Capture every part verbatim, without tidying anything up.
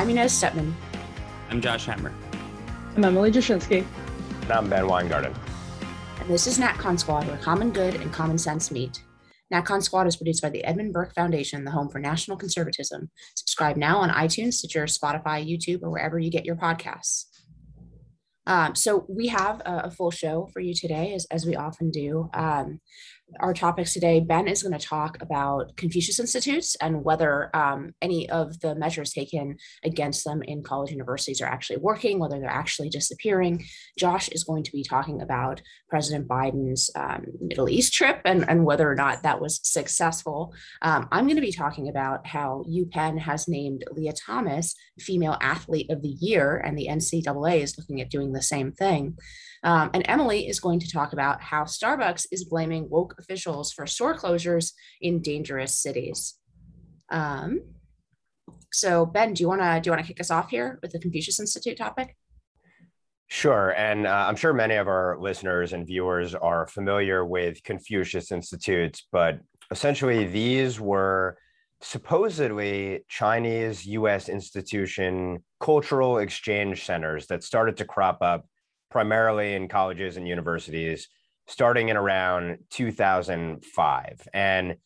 I'm Inez Stuttman. I'm Josh Hammer. I'm Emily Jashinsky. And I'm Ben Weingarten. And this is NatCon Squad, where common good and common sense meet. NatCon Squad is produced by the Edmund Burke Foundation, the home for national conservatism. Subscribe now on iTunes, Stitcher, Spotify, YouTube, or wherever you get your podcasts. Um, so we have a, a full show for you today, as, as we often do. Um, our topics today, Ben is going to talk about Confucius Institutes and whether um, any of the measures taken against them in college universities are actually working, whether they're actually disappearing. Josh is going to be talking about President Biden's um, Middle East trip and, and whether or not that was successful. Um, I'm going to be talking about how UPenn has named Leah Thomas Female Athlete of the Year, and the N C double A is looking at doing the same thing. Um, and Emily is going to talk about how Starbucks is blaming woke officials for store closures in dangerous cities. Um, so Ben, do you want to do you want to kick us off here with the Confucius Institute topic? Sure, and uh, I'm sure many of our listeners and viewers are familiar with Confucius Institutes, but essentially these were supposedly Chinese U S institution cultural exchange centers that started to crop up primarily in colleges and universities starting in around two thousand five. And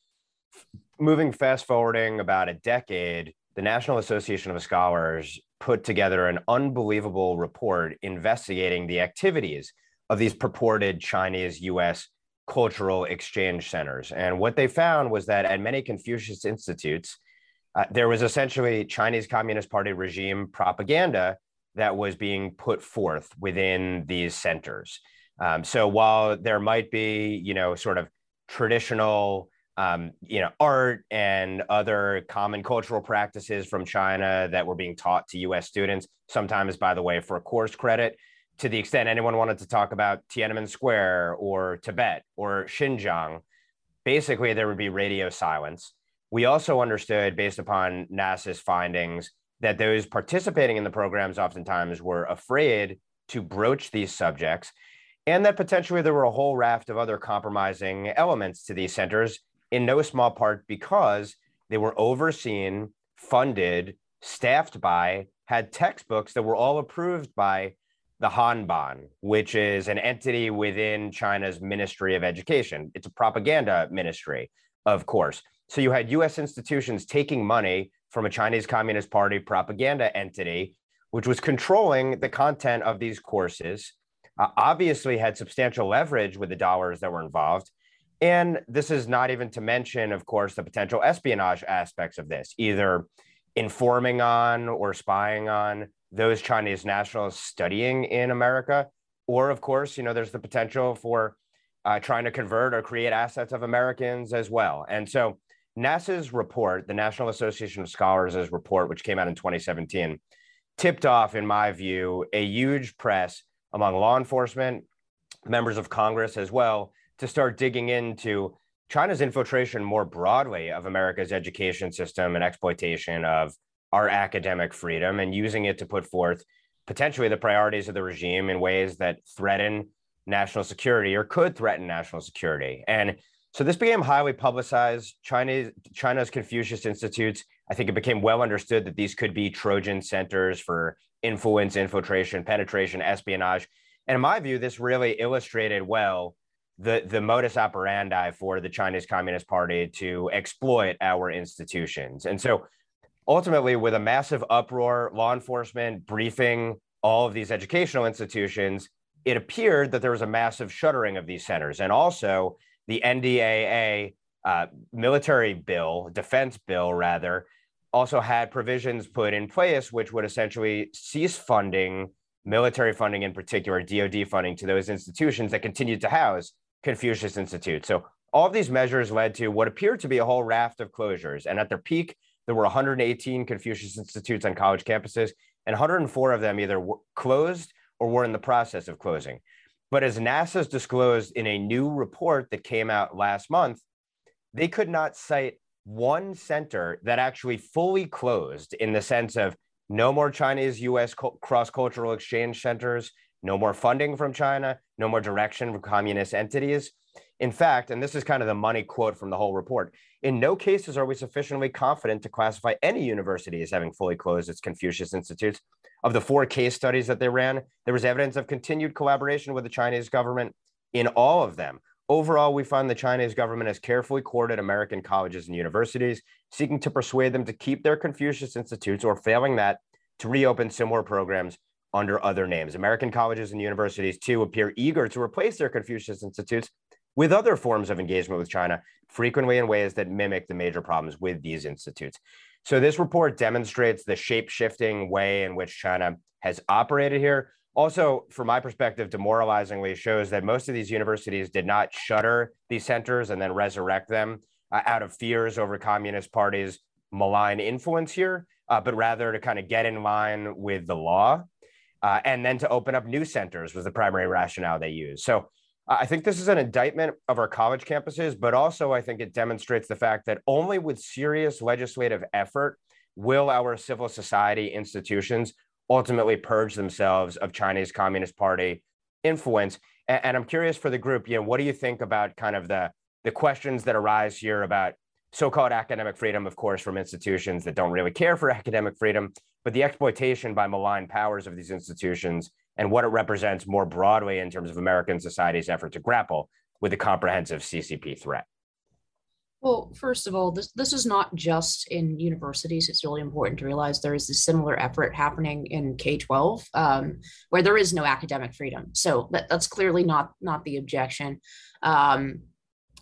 moving fast forwarding about a decade, the National Association of Scholars put together an unbelievable report investigating the activities of these purported Chinese U S cultural exchange centers. And what they found was that at many Confucius institutes, uh, there was essentially Chinese Communist Party regime propaganda that was being put forth within these centers. Um, so while there might be, you know, sort of traditional, um, you know, art and other common cultural practices from China that were being taught to U S students, sometimes, by the way, for a course credit, to the extent anyone wanted to talk about Tiananmen Square or Tibet or Xinjiang, basically there would be radio silence. We also understood, based upon NASA's findings, that those participating in the programs oftentimes were afraid to broach these subjects, and that potentially there were a whole raft of other compromising elements to these centers, in no small part because they were overseen, funded, staffed by, had textbooks that were all approved by the Hanban, which is an entity within China's Ministry of Education. It's a propaganda ministry, of course. So you had U S institutions taking money from a Chinese Communist Party propaganda entity, which was controlling the content of these courses, uh, obviously had substantial leverage with the dollars that were involved. And this is not even to mention, of course, the potential espionage aspects of this, either informing on or spying on those Chinese nationals studying in America, or of course, you know, there's the potential for uh, trying to convert or create assets of Americans as well. And so NASA's report, the National Association of Scholars' report, which came out in twenty seventeen, tipped off, in my view, a huge press among law enforcement, members of Congress as well, to start digging into China's infiltration more broadly of America's education system and exploitation of our academic freedom, and using it to put forth potentially the priorities of the regime in ways that threaten national security or could threaten national security. And so this became highly publicized. Chinese, China's Confucius Institutes, I think it became well understood that these could be Trojan centers for influence, infiltration, penetration, espionage. And in my view, this really illustrated well the, the modus operandi for the Chinese Communist Party to exploit our institutions. And so ultimately, with a massive uproar, law enforcement briefing all of these educational institutions, it appeared that there was a massive shuttering of these centers. And also the N D A A uh, military bill, defense bill rather, also had provisions put in place which would essentially cease funding, military funding in particular, D O D funding to those institutions that continued to house Confucius Institute. So all of these measures led to what appeared to be a whole raft of closures. And at their peak, there were one hundred eighteen Confucius Institutes on college campuses, and one hundred four of them either were closed or were in the process of closing. But as NASA's disclosed in a new report that came out last month, they could not cite one center that actually fully closed in the sense of no more Chinese-U S cross-cultural exchange centers, no more funding from China, no more direction from communist entities. In fact, and this is kind of the money quote from the whole report, in no cases are we sufficiently confident to classify any university as having fully closed its Confucius Institutes. Of the four case studies that they ran, there was evidence of continued collaboration with the Chinese government in all of them. Overall, we find the Chinese government has carefully courted American colleges and universities, seeking to persuade them to keep their Confucius Institutes, or failing that, to reopen similar programs under other names. American colleges and universities, too, appear eager to replace their Confucius Institutes with other forms of engagement with China, frequently in ways that mimic the major problems with these institutes. So this report demonstrates the shape-shifting way in which China has operated here. Also, from my perspective, demoralizingly shows that most of these universities did not shutter these centers and then resurrect them uh, out of fears over Communist Party's malign influence here, uh, but rather to kind of get in line with the law uh, and then to open up new centers was the primary rationale they used. So uh, I think this is an indictment of our college campuses, but also I think it demonstrates the fact that only with serious legislative effort will our civil society institutions ultimately purge themselves of Chinese Communist Party influence. And, and I'm curious for the group, you know, what do you think about kind of the, the questions that arise here about so-called academic freedom, of course, from institutions that don't really care for academic freedom, but the exploitation by malign powers of these institutions and what it represents more broadly in terms of American society's effort to grapple with the comprehensive C C P threat? Well, first of all, this, this is not just in universities. It's really important to realize there is a similar effort happening in K twelve um, where there is no academic freedom. So that, that's clearly not, not the objection. Um,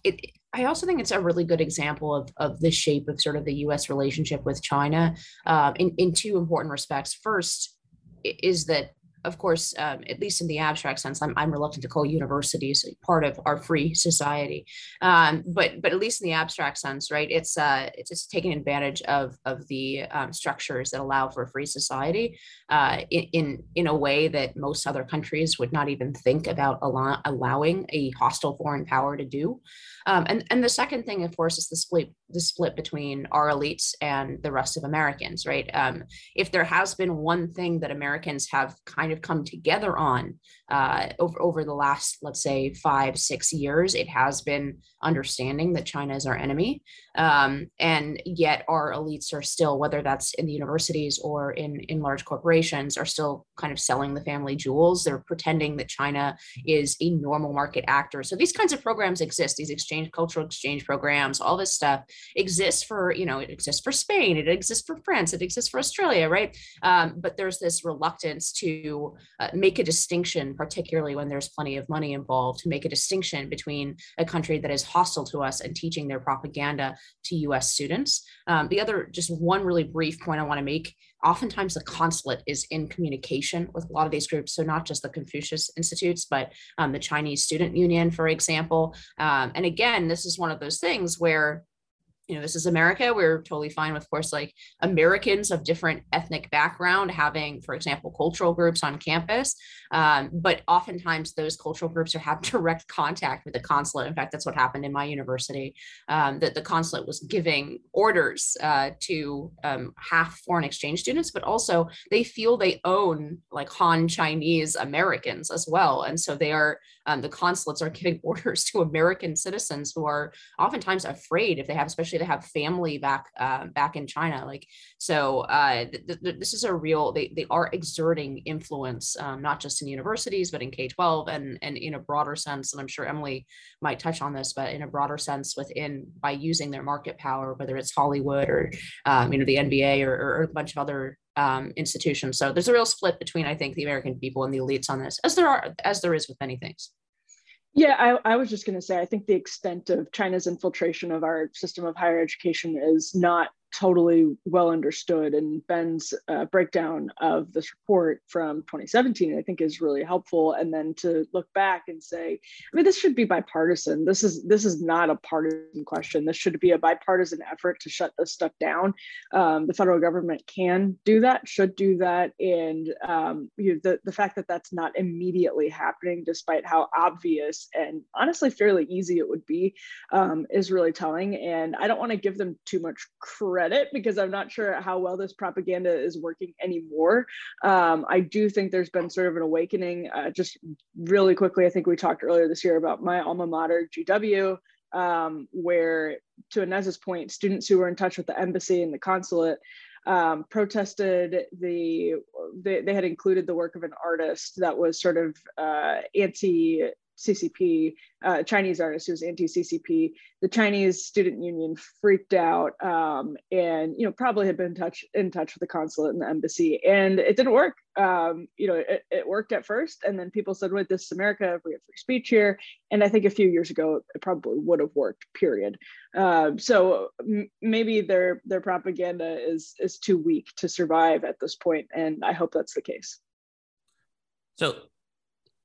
it, I also think it's a really good example of, of the shape of sort of the U S relationship with China uh, in, in two important respects. First is that, of course, um, at least in the abstract sense, I'm, I'm reluctant to call universities part of our free society. Um, but but at least in the abstract sense, right, it's uh, it's, it's taking advantage of of the um, structures that allow for a free society uh, in, in in a way that most other countries would not even think about allow- allowing a hostile foreign power to do. Um, and, and the second thing, of course, is the split, the split between our elites and the rest of Americans, right? Um, if there has been one thing that Americans have kind of have come together on uh, over, over the last, let's say, five, six years, it has been understanding that China is our enemy. Um, and yet our elites are still, whether that's in the universities or in, in large corporations, are still kind of selling the family jewels. They're pretending that China is a normal market actor. So these kinds of programs exist, these exchange, cultural exchange programs, all this stuff exists for, you know, it exists for Spain, it exists for France, it exists for Australia, right? Um, but there's this reluctance to Uh, make a distinction, particularly when there's plenty of money involved, to make a distinction between a country that is hostile to us and teaching their propaganda to U S students. Um, the other, just one really brief point I want to make, oftentimes the consulate is in communication with a lot of these groups. So not just the Confucius Institutes, but um, the Chinese Student Union, for example. Um, and again, this is one of those things where you know, this is America. We're totally fine with, of course, like Americans of different ethnic background having, for example, cultural groups on campus. Um, but oftentimes those cultural groups are have direct contact with the consulate. In fact, that's what happened in my university, um, that the consulate was giving orders uh, to um, half foreign exchange students, but also they feel they own like Han Chinese Americans as well. And so they are, um, the consulates are giving orders to American citizens who are oftentimes afraid if they have, especially to have family back uh, back in China. Like, so uh, th- th- this is a real, they, they are exerting influence, um, not just in universities, but in K twelve and, and in a broader sense. And I'm sure Emily might touch on this, but in a broader sense within, by using their market power, whether it's Hollywood or, um, you know, the N B A or, or a bunch of other um, institutions. So there's a real split between, I think, the American people and the elites on this, as there are, as there is with many things. Yeah, I, I was just going to say, I think the extent of China's infiltration of our system of higher education is not totally well understood. And Ben's uh, breakdown of this report from twenty seventeen, I think, is really helpful. And then to look back and say, I mean, this should be bipartisan. This is this is not a partisan question. This should be a bipartisan effort to shut this stuff down. Um, the federal government can do that, should do that. And um, you know, the, the fact that that's not immediately happening, despite how obvious and honestly fairly easy it would be, um, is really telling. And I don't want to give them too much credit Reddit, because I'm not sure how well this propaganda is working anymore. Um, I do think there's been sort of an awakening. Uh, just really quickly, I think we talked earlier this year about my alma mater, G W, um, where, to Inez's point, students who were in touch with the embassy and the consulate Um, protested the, they, they had included the work of an artist that was sort of uh, anti-C C P, uh, Chinese artist who was anti-C C P. The Chinese student union freaked out um, and, you know, probably had been in touch, in touch with the consulate and the embassy, and it didn't work. Um, you know, it, it worked at first, and then people said, wait, this is America, we have free speech here. And I think a few years ago, it probably would have worked, period. Uh, so m maybe their their propaganda is is too weak to survive at this point, and I hope that's the case. So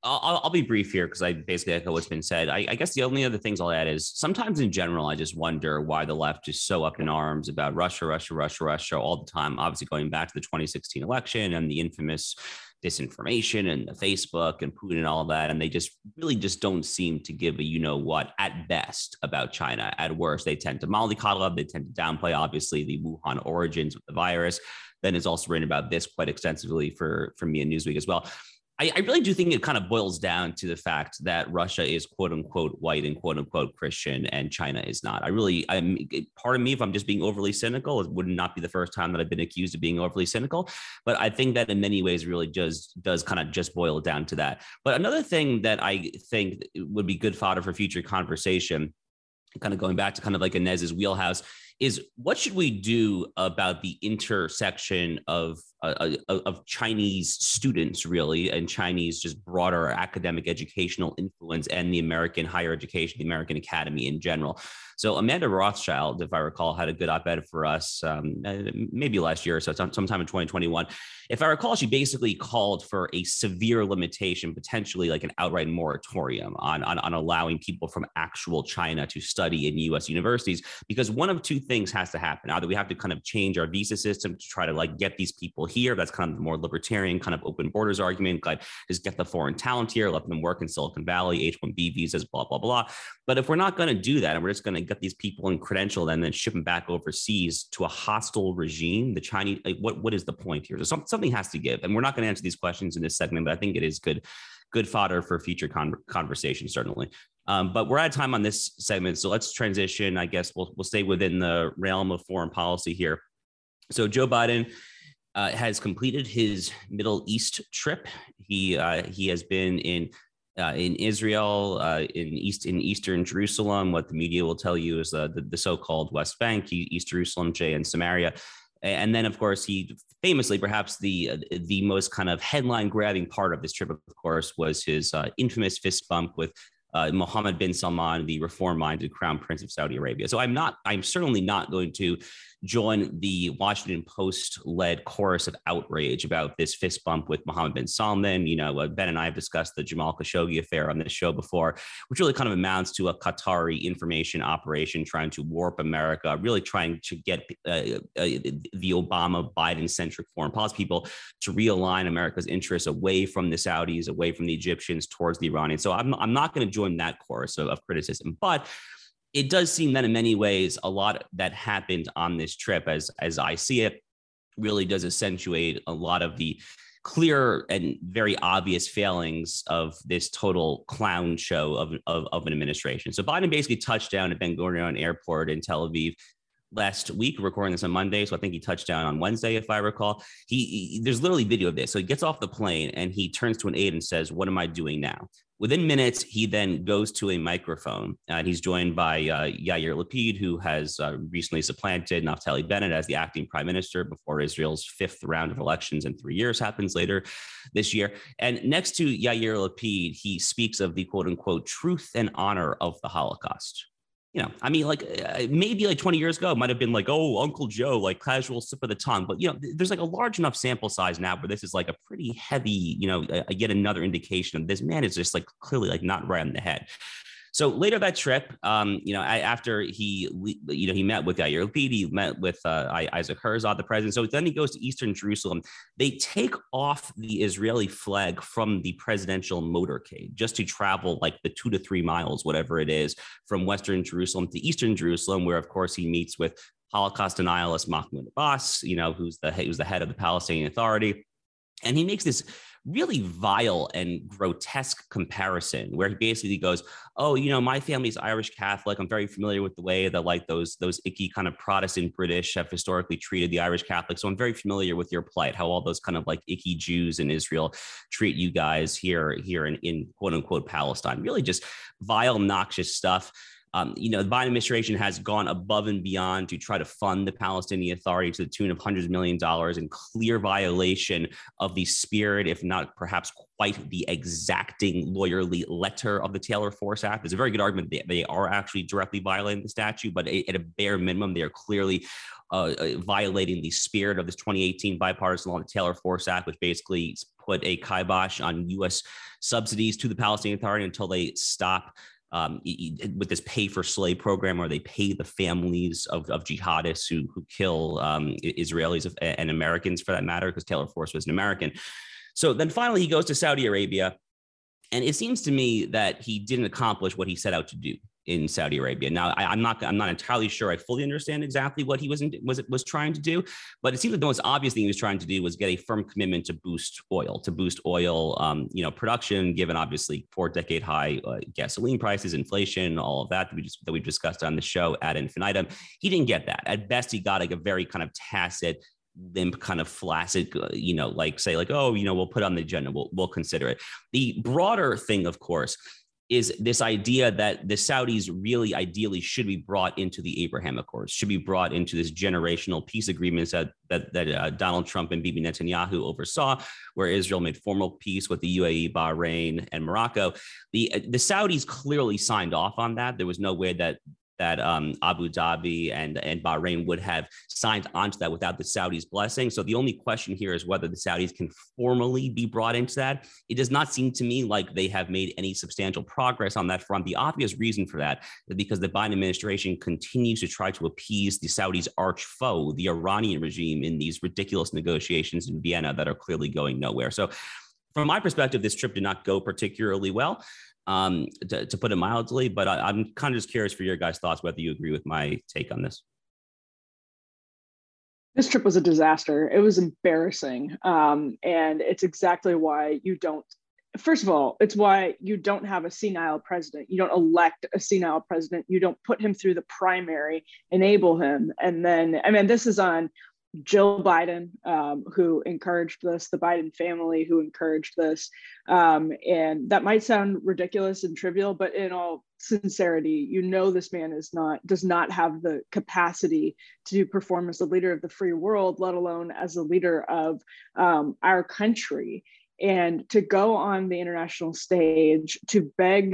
I'll, I'll be brief here because I basically echo what's been said. I, I guess the only other things I'll add is sometimes in general, I just wonder why the left is so up in arms about Russia, Russia, Russia, Russia all the time, obviously going back to the twenty sixteen election and the infamous disinformation and the Facebook and Putin and all that. And they just really just don't seem to give a you know what at best about China. At worst, they tend to mollycoddle up. They tend to downplay, obviously, the Wuhan origins of the virus. Ben has also written about this quite extensively for, for me in Newsweek as well. I, I really do think it kind of boils down to the fact that Russia is quote unquote white and quote unquote Christian, and China is not. I really, I'm, part of me, if I'm just being overly cynical, it would not be the first time that I've been accused of being overly cynical, but I think that in many ways really just does kind of just boil down to that. But another thing that I think would be good fodder for future conversation, kind of going back to kind of like Inez's wheelhouse, is what should we do about the intersection of, uh, of Chinese students, really, and Chinese just broader academic educational influence and the American higher education, the American academy in general. So Amanda Rothschild, if I recall, had a good op-ed for us um, maybe last year or so, sometime in twenty twenty-one. If I recall, she basically called for a severe limitation, potentially like an outright moratorium on, on, on allowing people from actual China to study in U S universities, because one of two things has to happen. Either we have to kind of change our visa system to try to like get these people here. That's kind of the more libertarian kind of open borders argument, like just get the foreign talent here, let them work in Silicon Valley, H one B visas, blah, blah, blah. But if we're not going to do that, and we're just going to get these people in credential and then ship them back overseas to a hostile regime, the Chinese, like, what, what is the point here? So some, something has to give. And we're not going to answer these questions in this segment, but I think it is good, good fodder for future con conversation, certainly. Um, but we're out of time on this segment, so let's transition. I guess we'll, we'll stay within the realm of foreign policy here. So Joe Biden Uh, has completed his Middle East trip. He uh, he has been in uh, in Israel, uh, in East in Eastern Jerusalem. What the media will tell you is uh, the the so-called West Bank, East Jerusalem, Judea, and Samaria. And then, of course, he famously, perhaps the uh, the most kind of headline-grabbing part of this trip, of course, was his uh, infamous fist bump with Uh, Mohammed bin Salman, the reform-minded crown prince of Saudi Arabia. So I'm not, I'm certainly not going to join the Washington Post-led chorus of outrage about this fist bump with Mohammed bin Salman. You know, uh, Ben and I have discussed the Jamal Khashoggi affair on this show before, which really kind of amounts to a Qatari information operation trying to warp America, really trying to get uh, uh, the Obama-Biden-centric foreign policy people to realign America's interests away from the Saudis, away from the Egyptians, towards the Iranians. So I'm, I'm not going to join that chorus of, of criticism, but it does seem that in many ways, a lot that happened on this trip, as, as I see it, really does accentuate a lot of the clear and very obvious failings of this total clown show of, of, of an administration. So Biden basically touched down at Ben Gurion Airport in Tel Aviv last week, recording this on Monday. So I think he touched down on Wednesday, if I recall. He, he there's literally video of this. So he gets off the plane and he turns to an aide and says, "What am I doing now?" Within minutes, he then goes to a microphone, and he's joined by uh, Yair Lapid, who has uh, recently supplanted Naftali Bennett as the acting prime minister before Israel's fifth round of elections in three years happens later this year. And next to Yair Lapid, he speaks of the quote-unquote truth and honor of the Holocaust. You know, I mean, like uh, maybe like twenty years ago, it might have been like, oh, Uncle Joe, like casual slip of the tongue. But, you know, th there's like a large enough sample size now where this is like a pretty heavy, you know, uh, yet another indication of this man is just like clearly like not right on the head. So later that trip, um, you know, I, after he, you know, he met with Yair Lapid, he met with uh, Isaac Herzog, the president. So then he goes to Eastern Jerusalem. They take off the Israeli flag from the presidential motorcade just to travel like the two to three miles, whatever it is, from Western Jerusalem to Eastern Jerusalem, where, of course, he meets with Holocaust denialist Mahmoud Abbas, you know, who's the, who's the head of the Palestinian Authority. And he makes this really vile and grotesque comparison where he basically goes, oh, you know, my family's Irish Catholic. I'm very familiar with the way that like those, those icky kind of Protestant British have historically treated the Irish Catholics. So I'm very familiar with your plight, how all those kind of like icky Jews in Israel treat you guys here, here in, in quote unquote Palestine. Really just vile, noxious stuff. Um, you know, the Biden administration has gone above and beyond to try to fund the Palestinian Authority to the tune of hundreds of millions of dollars in clear violation of the spirit, if not perhaps quite the exacting lawyerly letter of the Taylor Force Act. It's a very good argument that they are actually directly violating the statute, but at a bare minimum, they are clearly uh, violating the spirit of this twenty eighteen bipartisan law, the Taylor Force Act, which basically put a kibosh on U S subsidies to the Palestinian Authority until they stop Um, with this pay for slave program, where they pay the families of, of jihadists who, who kill um, Israelis and Americans for that matter, because Taylor Force was an American. So then finally, he goes to Saudi Arabia. And it seems to me that he didn't accomplish what he set out to do in Saudi Arabia. Now, I, I'm not I'm not entirely sure I fully understand exactly what he was, in, was was trying to do, but it seems that the most obvious thing he was trying to do was get a firm commitment to boost oil, to boost oil, um, you know, production, given obviously four-decade high uh, gasoline prices, inflation, all of that that we just, that we've discussed on the show ad infinitum. He didn't get that. At best, he got like a very kind of tacit, limp, kind of flaccid, you know, like say like, oh, you know, we'll put on the agenda, we'll, we'll consider it. The broader thing, of course, is this idea that the Saudis really ideally should be brought into the Abraham Accords, should be brought into this generational peace agreements that that, that uh, Donald Trump and Bibi Netanyahu oversaw, where Israel made formal peace with the U A E, Bahrain, and Morocco. The, the Saudis clearly signed off on that. There was no way that that um, Abu Dhabi and, and Bahrain would have signed onto that without the Saudis' blessing. So the only question here is whether the Saudis can formally be brought into that. It does not seem to me like they have made any substantial progress on that front. The obvious reason for that is because the Biden administration continues to try to appease the Saudis' arch foe, the Iranian regime, in these ridiculous negotiations in Vienna that are clearly going nowhere. So from my perspective, this trip did not go particularly well, Um, to, to put it mildly, but I, I'm kind of just curious for your guys' thoughts, whether you agree with my take on this. This trip was a disaster. It was embarrassing. Um, and it's exactly why you don't, first of all, it's why you don't have a senile president. You don't elect a senile president. You don't put him through the primary, enable him. And then, I mean, this is on Jill Biden, um, who encouraged this, the Biden family who encouraged this. Um, and that might sound ridiculous and trivial, but in all sincerity, you know, this man is not, does not have the capacity to perform as the leader of the free world, let alone as the leader of um, our country. And to go on the international stage to beg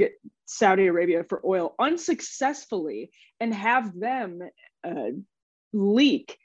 Saudi Arabia for oil unsuccessfully and have them uh, leak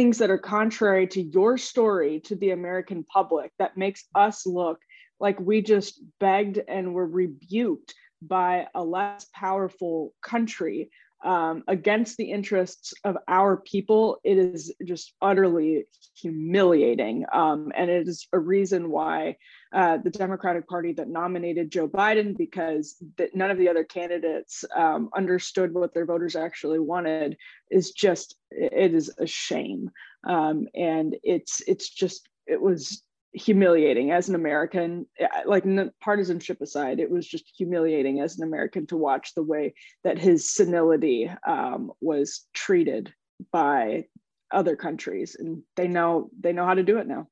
things that are contrary to your story to the American public, that makes us look like we just begged and were rebuked by a less powerful country um, against the interests of our people. It is just utterly humiliating. Um, and it is a reason why uh, the Democratic Party that nominated Joe Biden, because that none of the other candidates um, understood what their voters actually wanted, is just, it is a shame. Um, and it's, it's just, it was humiliating as an American, like partisanship aside, it was just humiliating as an American to watch the way that his senility um, was treated by other countries. And they know, they know how to do it now.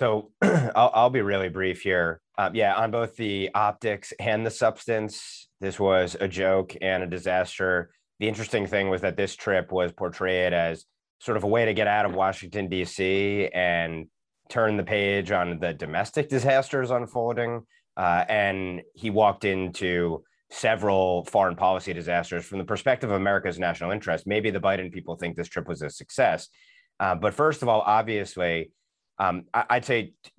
So I'll, I'll be really brief here. Um, yeah, on both the optics and the substance, this was a joke and a disaster. The interesting thing was that this trip was portrayed as sort of a way to get out of Washington, D C and turn the page on the domestic disasters unfolding. Uh, and he walked into several foreign policy disasters from the perspective of America's national interest. Maybe the Biden people think this trip was a success. Uh, but first of all, obviously, Um, I'd say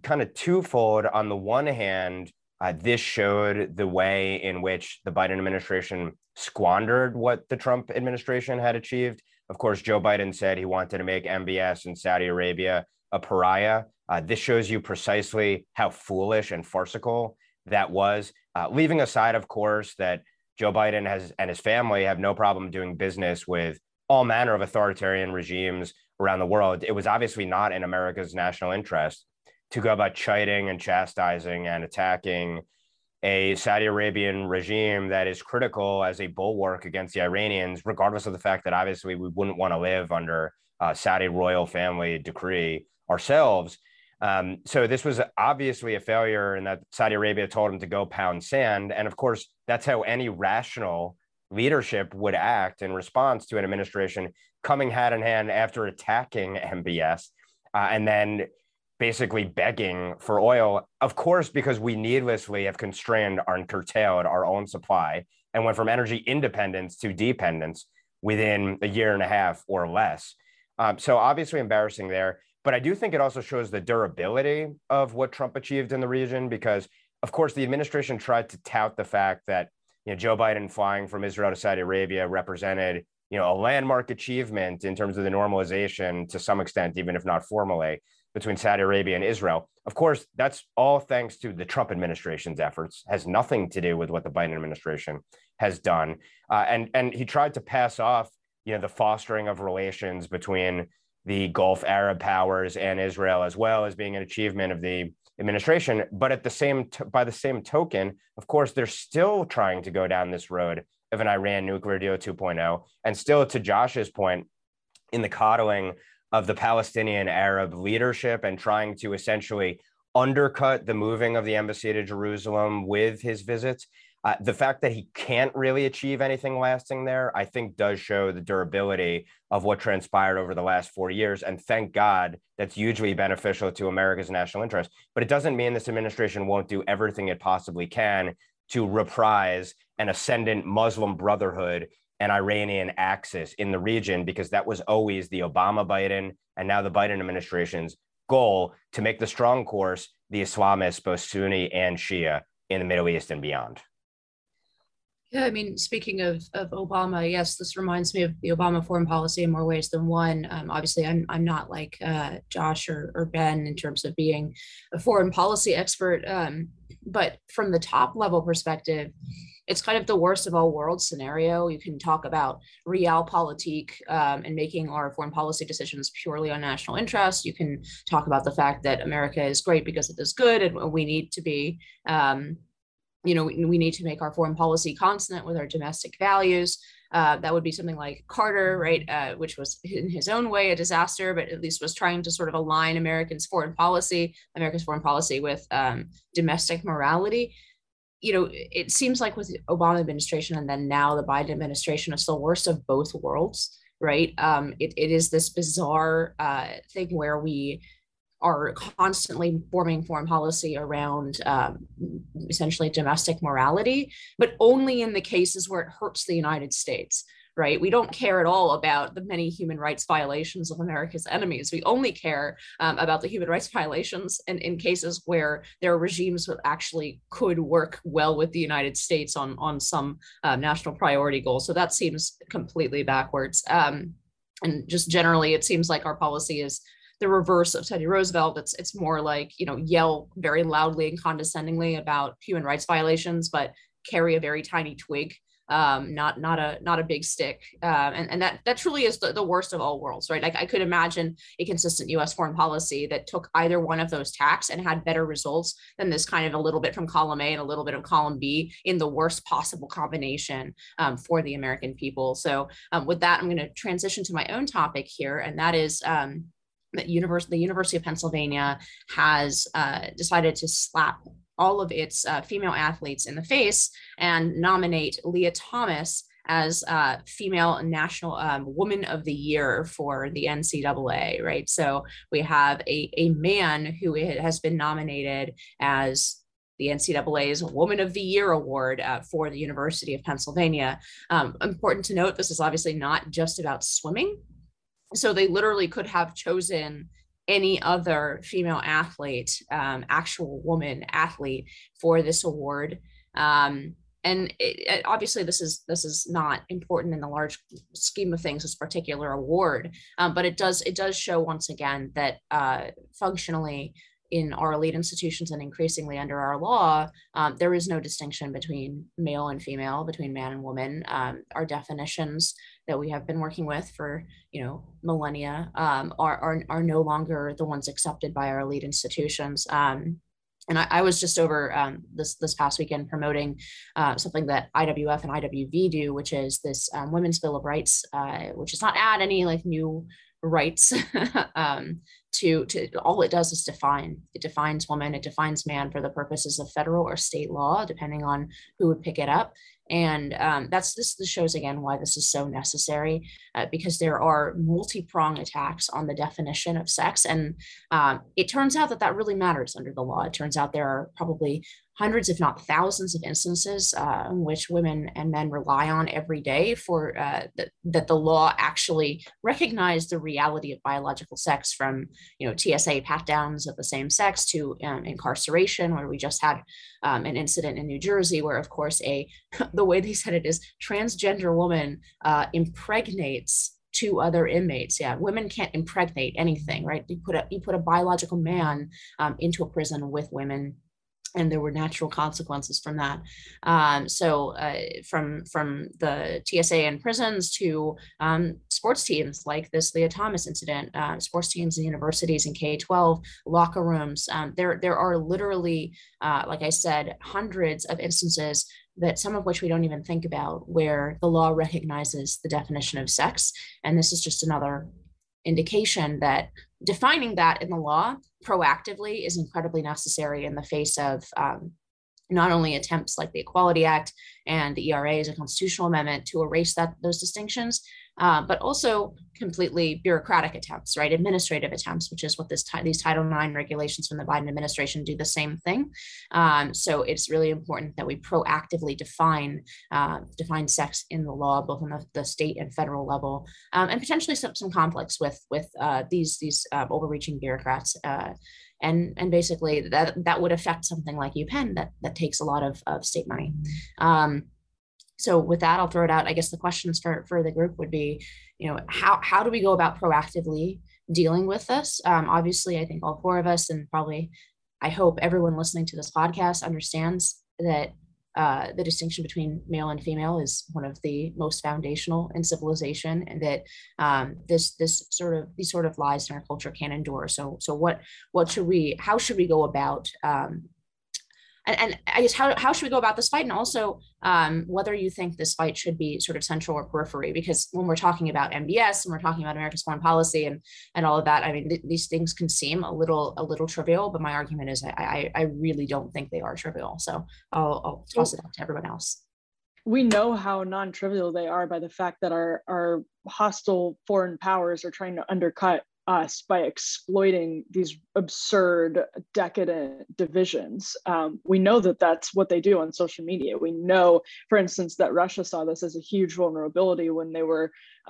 kind of twofold. On the one hand, uh, this showed the way in which the Biden administration squandered what the Trump administration had achieved. Of course, Joe Biden said he wanted to make M B S in Saudi Arabia a pariah. Uh, this shows you precisely how foolish and farcical that was, uh, leaving aside, of course, that Joe Biden has and his family have no problem doing business with all manner of authoritarian regimes around the world. It was obviously not in America's national interest to go about chiding and chastising and attacking a Saudi Arabian regime that is critical as a bulwark against the Iranians, regardless of the fact that obviously we wouldn't want to live under a Saudi royal family decree ourselves. Um, so this was obviously a failure, and that Saudi Arabia told him to go pound sand. And of course, that's how any rational leadership would act in response to an administration coming hat in hand after attacking M B S uh, and then basically begging for oil, of course, because we needlessly have constrained and curtailed our own supply and went from energy independence to dependence within a year and a half or less. Um, so obviously embarrassing there. But I do think it also shows the durability of what Trump achieved in the region, because, of course, the administration tried to tout the fact that, you know, Joe Biden flying from Israel to Saudi Arabia represented, you know, a landmark achievement in terms of the normalization, to some extent, even if not formally, between Saudi Arabia and Israel. Of course, that's all thanks to the Trump administration's efforts, has nothing to do with what the Biden administration has done. Uh, and, and he tried to pass off, you know, the fostering of relations between the Gulf Arab powers and Israel as well as being an achievement of the administration. But at the same, t- by the same token, of course, they're still trying to go down this road of an Iran nuclear deal two point oh. And still, to Josh's point, in the coddling of the Palestinian Arab leadership and trying to essentially undercut the moving of the embassy to Jerusalem with his visits, uh, the fact that he can't really achieve anything lasting there, I think does show the durability of what transpired over the last four years. And thank God that's hugely beneficial to America's national interest. But it doesn't mean this administration won't do everything it possibly can to reprise an ascendant Muslim Brotherhood and Iranian axis in the region, because that was always the Obama-Biden and now the Biden administration's goal, to make the strong course the Islamists, both Sunni and Shia, in the Middle East and beyond. Yeah, I mean, speaking of, of Obama, yes, this reminds me of the Obama foreign policy in more ways than one. Um, obviously, I'm I'm not like uh, Josh or, or Ben in terms of being a foreign policy expert, um, but from the top level perspective, it's kind of the worst of all worlds scenario. You can talk about realpolitik um, and making our foreign policy decisions purely on national interest. You can talk about the fact that America is great because it is good, and we need to be, um, you know, we, we need to make our foreign policy consonant with our domestic values. Uh, that would be something like Carter, right, uh, which was in his own way a disaster, but at least was trying to sort of align Americans' foreign policy, America's foreign policy with um, domestic morality. You know, it seems like with the Obama administration and then now the Biden administration, it's the worst of both worlds, right? Um, it, it is this bizarre uh, thing where we are constantly forming foreign policy around um, essentially domestic morality, but only in the cases where it hurts the United States, right? We don't care at all about the many human rights violations of America's enemies. We only care um, about the human rights violations in, in cases where there are regimes that actually could work well with the United States on, on some uh, national priority goal. So that seems completely backwards. Um, and just generally, it seems like our policy is the reverse of Teddy Roosevelt. It's it's more like, you know, yell very loudly and condescendingly about human rights violations, but carry a very tiny twig. Um, not not a not a big stick, um, and and that that truly is the, the worst of all worlds, right? Like I could imagine a consistent U S foreign policy that took either one of those tacks and had better results than this kind of a little bit from column A and a little bit of column B in the worst possible combination um, for the American people. So um, with that, I'm going to transition to my own topic here, and that is. Um, That univers- the University of Pennsylvania has uh, decided to slap all of its uh, female athletes in the face and nominate Leah Thomas as uh, female national um, woman of the year for the N C double A, right? So we have a, a man who has been nominated as the N C double A's Woman of the Year Award uh, for the University of Pennsylvania. Um, important to note, this is obviously not just about swimming. So they literally could have chosen any other female athlete, um, actual woman athlete for this award. Um, and it, it, obviously this is this is not important in the large scheme of things, this particular award, um, but it does it does show once again that uh, functionally, in our elite institutions and increasingly under our law, um, there is no distinction between male and female, between man and woman. Um, our definitions that we have been working with for, you know, millennia um, are, are, are no longer the ones accepted by our elite institutions. Um, And I, I was just over um, this this past weekend promoting uh, something that I W F and I W V do, which is this um, Women's Bill of Rights, uh, which is not add any like new rights um, to to all it does is define. It defines woman, it defines man for the purposes of federal or state law, depending on who would pick it up. And um, that's this, this shows again why this is so necessary, uh, because there are multi-pronged attacks on the definition of sex. And um, it turns out that that really matters under the law. It turns out there are probably hundreds, if not thousands, of instances uh, in which women and men rely on every day for uh, th- that the law actually recognized the reality of biological sex, from you know T S A pat-downs of the same sex to um, incarceration, where we just had um, an incident in New Jersey where, of course, a the way they said it is transgender woman uh, impregnates two other inmates. Yeah, women can't impregnate anything, right? You put a you put a biological man um, into a prison with women, and there were natural consequences from that. Um, so uh, from, from the T S A and prisons to um, sports teams like this Leah Thomas incident, uh, sports teams and universities and K twelve, locker rooms, um, there, there are literally, uh, like I said, hundreds of instances, that some of which we don't even think about, where the law recognizes the definition of sex. And this is just another indication that defining that in the law proactively is incredibly necessary in the face of um, not only attempts like the Equality Act and the E R A as a constitutional amendment to erase that those distinctions, uh, but also completely bureaucratic attempts, right? Administrative attempts, which is what this t- these Title nine regulations from the Biden administration do the same thing. Um, so it's really important that we proactively define uh, define sex in the law, both on the, the state and federal level, um, and potentially some some conflicts with with uh, these these uh, overreaching bureaucrats. Uh, And, and basically that, that would affect something like UPenn that, that takes a lot of, of state money. Um, so with that, I'll throw it out. I guess the questions for, for the group would be, you know, how, how do we go about proactively dealing with this? Um, obviously, I think all four of us, and probably, I hope everyone listening to this podcast understands that Uh, the distinction between male and female is one of the most foundational in civilization, and that um, this this sort of these sort of lies in our culture can't endure. So so what what should we how should we go about um, and, and I guess how how should we go about this fight, and also um, whether you think this fight should be sort of central or periphery? Because when we're talking about M B S and we're talking about America's foreign policy and and all of that, I mean th- these things can seem a little a little trivial, but my argument is I I, I really don't think they are trivial. So I'll, I'll toss it out to everyone else. We know how non-trivial they are by the fact that our our hostile foreign powers are trying to undercut us by exploiting these absurd, decadent divisions. Um, we know that that's what they do on social media. We know, for instance, that Russia saw this as a huge vulnerability when they were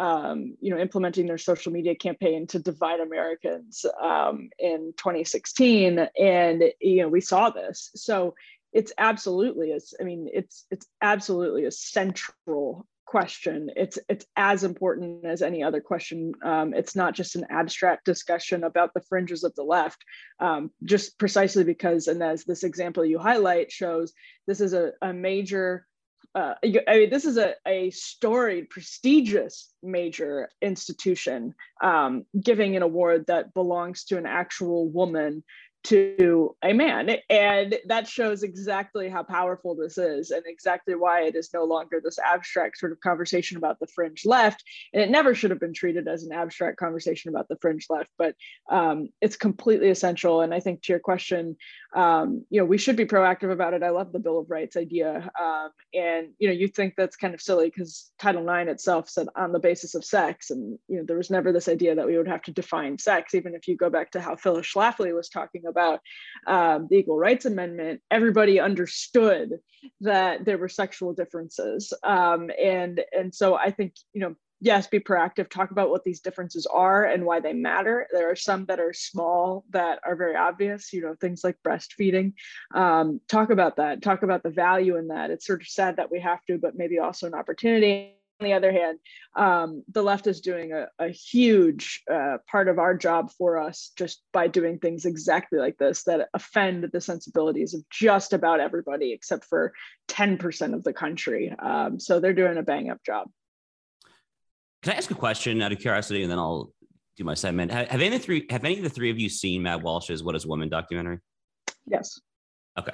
um, you know, implementing their social media campaign to divide Americans um, in twenty sixteen. And you know, we saw this. So it's absolutely, it's, I mean, it's it's absolutely a central question. It's it's as important as any other question. Um, it's not just an abstract discussion about the fringes of the left, um, just precisely because, and as this example you highlight shows, this is a, a major, uh, I mean, this is a, a storied, prestigious major institution um, giving an award that belongs to an actual woman to a man. And that shows exactly how powerful this is and exactly why it is no longer this abstract sort of conversation about the fringe left. And it never should have been treated as an abstract conversation about the fringe left, but um, it's completely essential. And I think to your question, um, you know, we should be proactive about it. I love the Bill of Rights idea. Um, and, you know, you think that's kind of silly because Title nine itself said on the basis of sex. And, you know, there was never this idea that we would have to define sex, even if you go back to how Phyllis Schlafly was talking about about um, the Equal Rights Amendment, everybody understood that there were sexual differences. Um, and, and so I think, you know, yes, be proactive, talk about what these differences are and why they matter. There are some that are small that are very obvious, you know, things like breastfeeding. Um, talk about that, talk about the value in that. It's sort of sad that we have to, but maybe also an opportunity. the other hand, um, the left is doing a, a huge uh, part of our job for us just by doing things exactly like this that offend the sensibilities of just about everybody except for ten percent of the country. Um, so they're doing a bang up job. Can I ask a question out of curiosity, and then I'll do my segment? Have, have, any, three, have any of the three of you seen Matt Walsh's What is Woman documentary? Yes. Okay.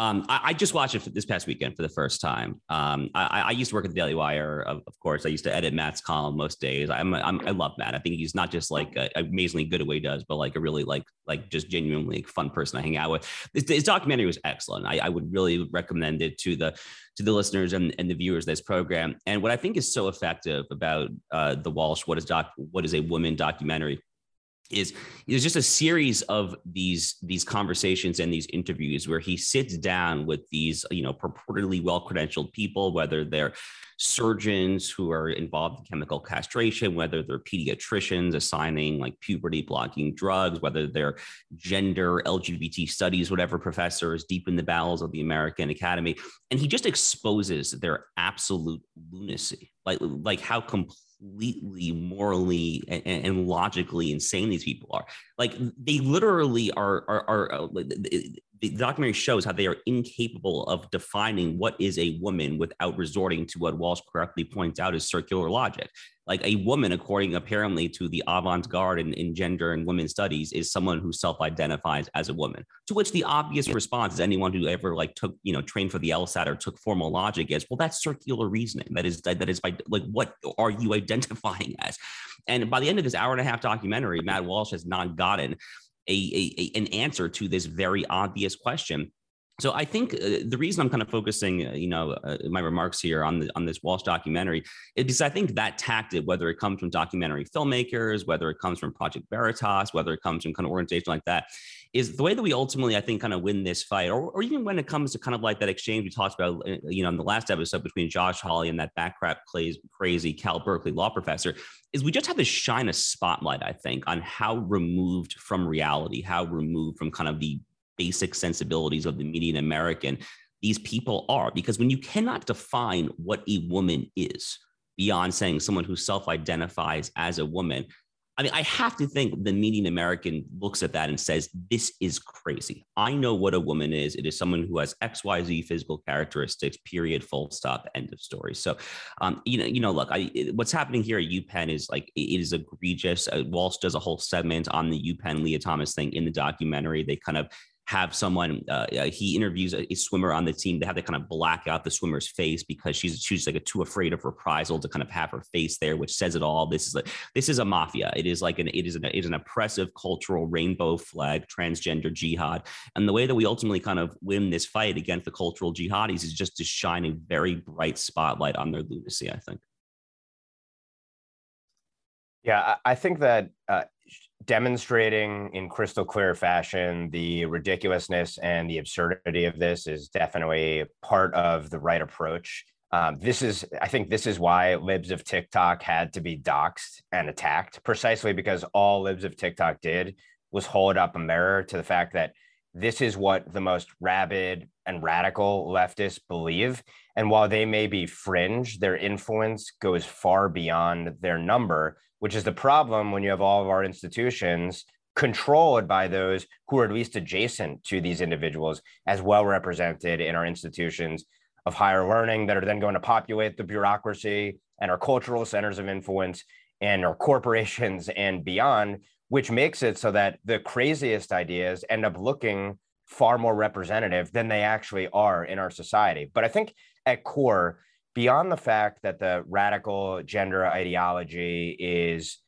Um, I, I just watched it for this past weekend for the first time. Um, I, I used to work at the Daily Wire, of, of course. I used to edit Matt's column most days. I'm, I'm, I love Matt. I think he's not just like a, amazingly good at what he does, but like a really like like just genuinely fun person to hang out with. This, this documentary was excellent. I, I would really recommend it to the to the listeners and, and the viewers of this program. And what I think is so effective about uh, the Walsh What is Doc What is a Woman documentary is there's just a series of these these conversations and these interviews where he sits down with these, you know, purportedly well-credentialed people, whether they're surgeons who are involved in chemical castration, whether they're pediatricians assigning like puberty blocking drugs, whether they're gender, L G B T studies, whatever professors deep in the bowels of the American Academy. And he just exposes their absolute lunacy, like, like how complete, completely morally and, and logically insane these people are. Like they literally are, are, are the documentary shows how they are incapable of defining what is a woman without resorting to what Walsh correctly points out is circular logic. Like a woman, according apparently to the avant-garde in, in gender and women's studies, is someone who self-identifies as a woman, to which the obvious response is anyone who ever like took, you know, trained for the LSAT or took formal logic is, well, that's circular reasoning. That is, that, that is by like, what are you identifying as? And by the end of this hour and a half documentary, Matt Walsh has not gotten a, a, a an answer to this very obvious question. So I think uh, the reason I'm kind of focusing, uh, you know, uh, my remarks here on the, on this Walsh documentary is because I think that tactic, whether it comes from documentary filmmakers, whether it comes from Project Veritas, whether it comes from kind of organization like that, is the way that we ultimately, I think, kind of win this fight, or, or even when it comes to kind of like that exchange we talked about, you know, in the last episode between Josh Hawley and that backcrap crazy Cal Berkeley law professor, is we just have to shine a spotlight, I think, on how removed from reality, how removed from kind of the basic sensibilities of the median American these people are. Because when you cannot define what a woman is beyond saying someone who self-identifies as a woman, I mean, I have to think the median American looks at that and says, this is crazy. I know what a woman is. It is someone who has X Y Z physical characteristics, period, full stop, end of story. So, um, you know, you know, look, I, it, what's happening here at UPenn is like, it is egregious. Uh, Walsh does a whole segment on the UPenn Leah Thomas thing in the documentary. They kind of have someone, uh, he interviews a, a swimmer on the team. They have to kind of black out the swimmer's face because she's she's like a too afraid of reprisal to kind of have her face there, which says it all. This is like this is a mafia. It is like an it is an it is an oppressive cultural rainbow flag, transgender jihad. And the way that we ultimately kind of win this fight against the cultural jihadis is just to shine a very bright spotlight on their lunacy, I think. Yeah, I think that uh, demonstrating in crystal clear fashion the ridiculousness and the absurdity of this is definitely part of the right approach. Um, this is, I think this is why libs of TikTok had to be doxxed and attacked, precisely because all libs of TikTok did was hold up a mirror to the fact that this is what the most rabid and radical leftists believe. And while they may be fringe, their influence goes far beyond their number, which is the problem when you have all of our institutions controlled by those who are at least adjacent to these individuals, as well represented in our institutions of higher learning that are then going to populate the bureaucracy and our cultural centers of influence and our corporations and beyond, which makes it so that the craziest ideas end up looking far more representative than they actually are in our society. But I think at core, beyond the fact that the radical gender ideology is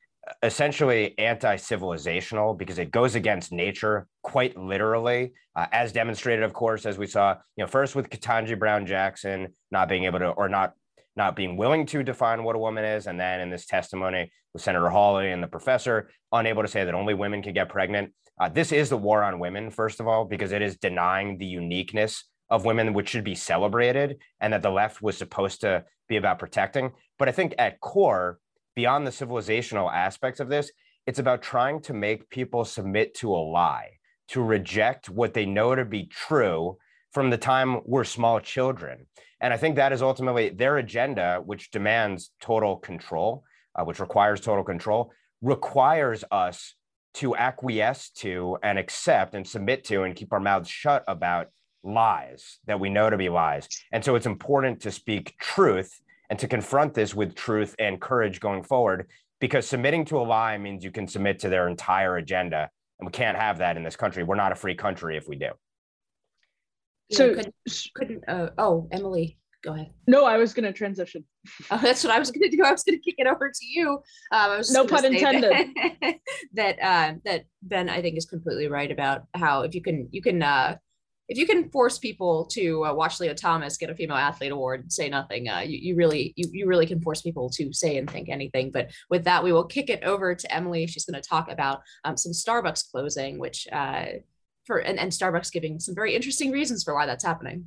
essentially anti-civilizational because it goes against nature quite literally, uh, as demonstrated, of course, as we saw, you know, first with Ketanji Brown Jackson not being able to or not not being willing to define what a woman is. And then in this testimony with Senator Hawley and the professor, unable to say that only women can get pregnant. Uh, this is the war on women, first of all, because it is denying the uniqueness of women, which should be celebrated and that the left was supposed to be about protecting. But I think at core, beyond the civilizational aspects of this, it's about trying to make people submit to a lie, to reject what they know to be true from the time we're small children. And I think that is ultimately their agenda, which demands total control, uh, which requires total control, requires us to acquiesce to and accept and submit to and keep our mouths shut about lies that we know to be lies. And so it's important to speak truth and to confront this with truth and courage going forward, because submitting to a lie means you can submit to their entire agenda. And we can't have that in this country. We're not a free country if we do. So you know, couldn't, couldn't uh, oh, Emily, go ahead. No, I was going to transition. Oh, that's what I was going to do. I was going to kick it over to you. Um, I was just no pun intended. That that, uh, that Ben, I think, is completely right about how if you can, you can, uh, if you can force people to uh, watch Leah Thomas get a female athlete award and say nothing, uh, you, you really, you, you really can force people to say and think anything. But with that, we will kick it over to Emily. She's going to talk about um, some Starbucks closing, which. Uh, For, and, and Starbucks giving some very interesting reasons for why that's happening.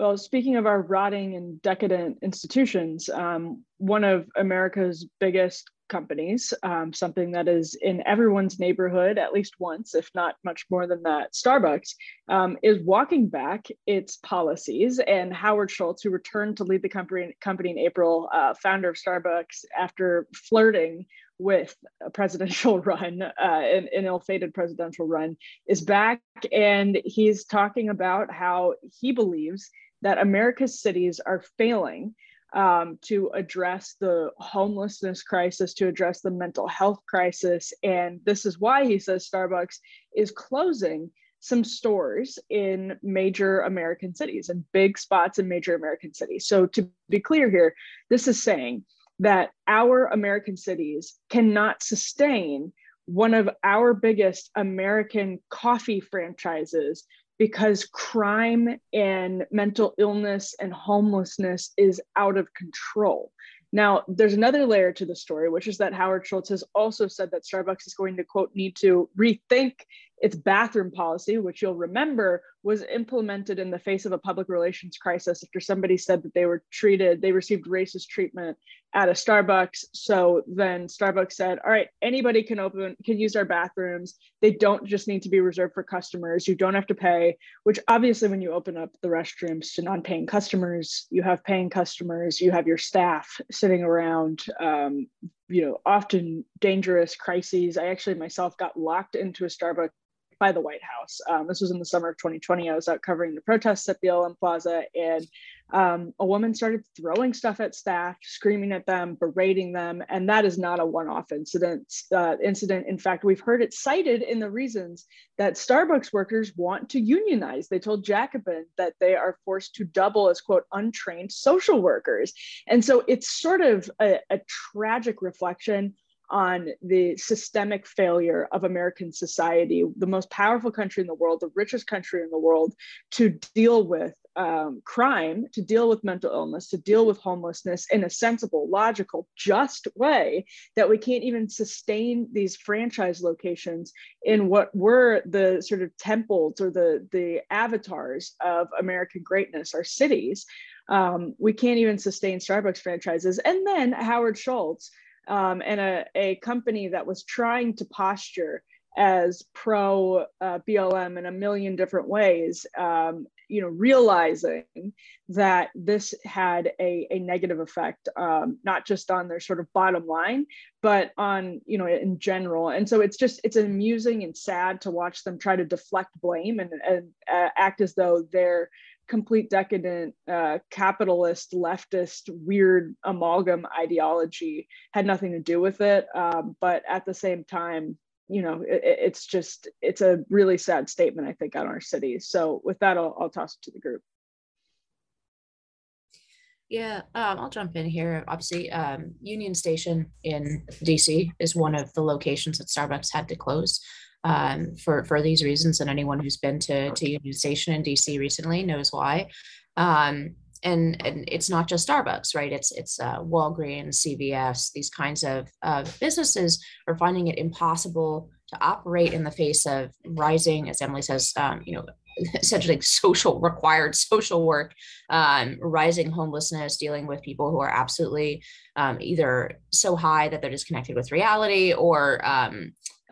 Well, speaking of our rotting and decadent institutions, um, one of America's biggest companies, um, something that is in everyone's neighborhood at least once, if not much more than that, Starbucks, um, is walking back its policies. And Howard Schultz, who returned to lead the company, company in April, uh, founder of Starbucks, after flirting with a presidential run, uh, an, an ill-fated presidential run, is back, and he's talking about how he believes that America's cities are failing um, to address the homelessness crisis, to address the mental health crisis. And this is why he says Starbucks is closing some stores in major American cities and big spots in major American cities. So to be clear here, this is saying that our American cities cannot sustain one of our biggest American coffee franchises because crime and mental illness and homelessness is out of control. Now, there's another layer to the story, which is that Howard Schultz has also said that Starbucks is going to, quote, need to rethink its bathroom policy, which you'll remember was implemented in the face of a public relations crisis after somebody said that they were treated, they received racist treatment at a Starbucks. So then Starbucks said, all right, anybody can open, can use our bathrooms. They don't just need to be reserved for customers. You don't have to pay, which obviously when you open up the restrooms to non-paying customers, you have paying customers, you have your staff sitting around, um, you know, often dangerous crises. I actually myself got locked into a Starbucks by the White House. Um, this was in the summer of twenty twenty. I was out covering the protests at the L M Plaza, and um, a woman started throwing stuff at staff, screaming at them, berating them. And that is not a one-off incident. Uh, incident. In fact, we've heard it cited in the reasons that Starbucks workers want to unionize. They told Jacobin that they are forced to double as, quote, untrained social workers. And so it's sort of a, a tragic reflection on the systemic failure of American society, the most powerful country in the world, the richest country in the world, to deal with um, crime, to deal with mental illness, to deal with homelessness in a sensible, logical, just way, that we can't even sustain these franchise locations in what were the sort of temples or the, the avatars of American greatness, our cities. Um, we can't even sustain Starbucks franchises. And then Howard Schultz, Um, and a, a company that was trying to posture as pro uh, B L M in a million different ways, um, you know, realizing that this had a, a negative effect, um, not just on their sort of bottom line, but on, you know, in general. And so it's just, it's amusing and sad to watch them try to deflect blame and, and uh, act as though they're complete decadent, uh, capitalist, leftist, weird amalgam ideology had nothing to do with it. Um, but at the same time, you know, it, it's just, it's a really sad statement, I think, on our city. So with that, I'll, I'll toss it to the group. Yeah, um, I'll jump in here. Obviously, um, Union Station in D C is one of the locations that Starbucks had to close. Um, for, for these reasons, and anyone who's been to, to Union Station in D C recently knows why. Um, and, and it's not just Starbucks, right? It's it's uh, Walgreens, C V S, these kinds of, of businesses are finding it impossible to operate in the face of rising, as Emily says, um, you know, essentially social required social work, um, rising homelessness, dealing with people who are absolutely um, either so high that they're disconnected with reality or um,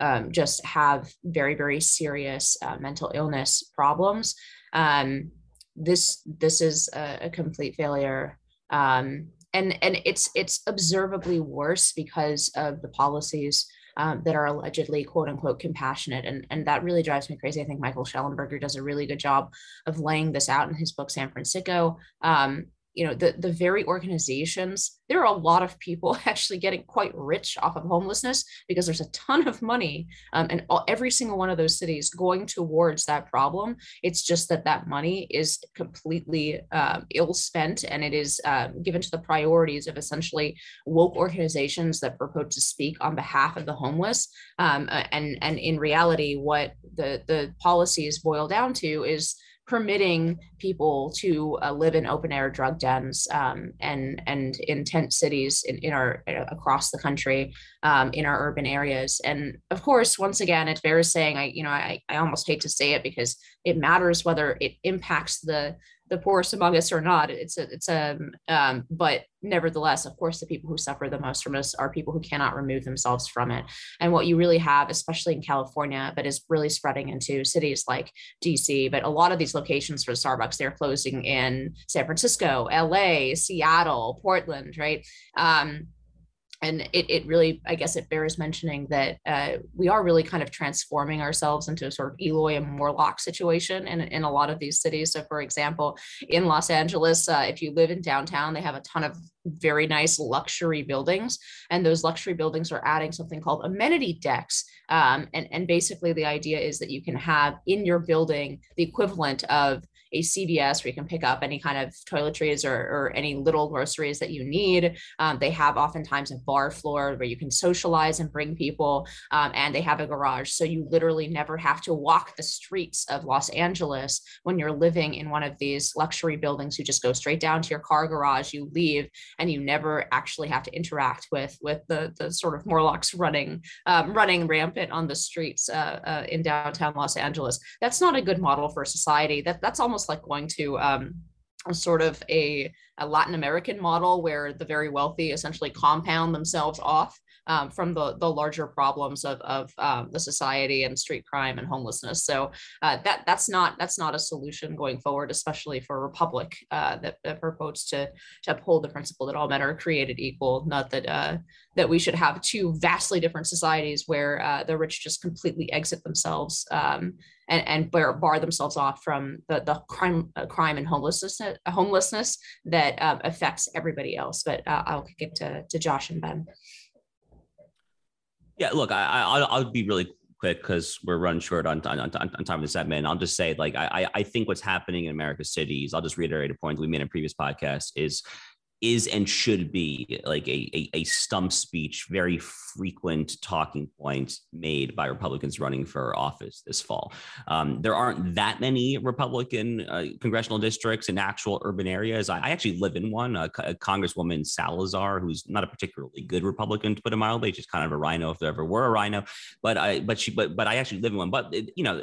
um, just have very, very serious uh, mental illness problems. Um, this this is a, a complete failure. Um, and and it's it's observably worse because of the policies um, that are allegedly, quote unquote, compassionate. And, and that really drives me crazy. I think Michael Schellenberger does a really good job of laying this out in his book, San Francisco. Um, you know, the, the very organizations, there are a lot of people actually getting quite rich off of homelessness because there's a ton of money um, and all, every single one of those cities going towards that problem. It's just that that money is completely um, ill spent, and it is uh, given to the priorities of essentially woke organizations that purport to speak on behalf of the homeless. Um, and, and in reality, what the, the policies boil down to is permitting people to uh, live in open air drug dens um, and and in tent cities in, in our across the country um, in our urban areas. And of course, once again, it bears saying, I you know I, I almost hate to say it because it matters whether it impacts the the poorest among us or not. It's a, it's a um, but nevertheless, of course, the people who suffer the most from this are people who cannot remove themselves from it. And what you really have, especially in California, but is really spreading into cities like D C, but a lot of these locations for Starbucks, they're closing in San Francisco, L A, Seattle, Portland, right? Um, And it, it really, I guess it bears mentioning that uh, we are really kind of transforming ourselves into a sort of Eloy and Morlock situation in, in a lot of these cities. So for example, in Los Angeles, uh, if you live in downtown, they have a ton of very nice luxury buildings. And those luxury buildings are adding something called amenity decks. Um, and, and basically the idea is that you can have in your building the equivalent of a C V S where you can pick up any kind of toiletries or, or any little groceries that you need. Um, they have oftentimes a bar floor where you can socialize and bring people, um, and they have a garage. So you literally never have to walk the streets of Los Angeles when you're living in one of these luxury buildings. You just go straight down to your car garage, you leave, and you never actually have to interact with, with the, the sort of Morlocks running, um, running rampant on the streets uh, uh, in downtown Los Angeles. That's not a good model for society. That, that's almost like going to um, a sort of a, a Latin American model where the very wealthy essentially compound themselves off um, from the, the larger problems of, of um, the society and street crime and homelessness. So uh, that that's not that's not a solution going forward, especially for a republic uh, that, that purports to, to uphold the principle that all men are created equal, not that uh, that we should have two vastly different societies where uh, the rich just completely exit themselves um, and, and bar, bar themselves off from the, the crime uh, crime and homelessness, homelessness that um, affects everybody else. But uh, I'll kick it to, to Josh and Ben. Yeah, look, I, I, I'll, I'll be really quick because we're running short on, on, on, on time of this segment. I'll just say, like, I, I think what's happening in America's cities, I'll just reiterate a point we made in a previous podcast, is is and should be like a, a, a stump speech, very frequent talking point made by Republicans running for office this fall. Um, there aren't that many Republican uh, congressional districts in actual urban areas. I, I actually live in one, uh, C- Congresswoman Salazar, who's not a particularly good Republican, to put it mildly, just kind of a rhino if there ever were a rhino. But I, but she, but, but I actually live in one. But you know,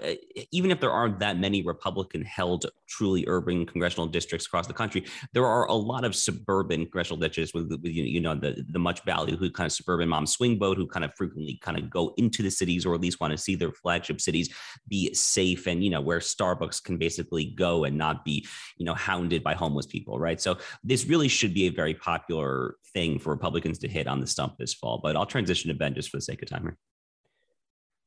even if there aren't that many Republican-held, truly urban congressional districts across the country, there are a lot of suburban in congressional ditches with, with you know the the much valued who kind of suburban mom swing vote who kind of frequently kind of go into the cities or at least want to see their flagship cities be safe, and you know where Starbucks can basically go and not be you know hounded by homeless people, right? So this really should be a very popular thing for Republicans to hit on the stump this fall. But I'll transition to Ben just for the sake of time here.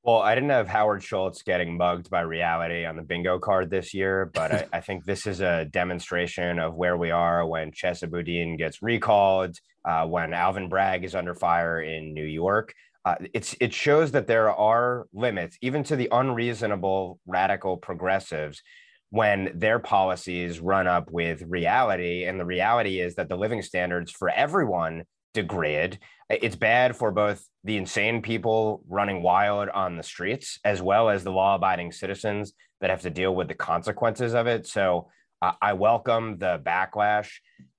Well, I didn't have Howard Schultz getting mugged by reality on the bingo card this year, but I, I think this is a demonstration of where we are when Chesa Boudin gets recalled, uh, when Alvin Bragg is under fire in New York. Uh, it's it shows that there are limits, even to the unreasonable radical progressives, when their policies run up with reality. And the reality is that the living standards for everyone degrade. It's bad for both the insane people running wild on the streets, as well as the law-abiding citizens that have to deal with the consequences of it. So uh, I welcome the backlash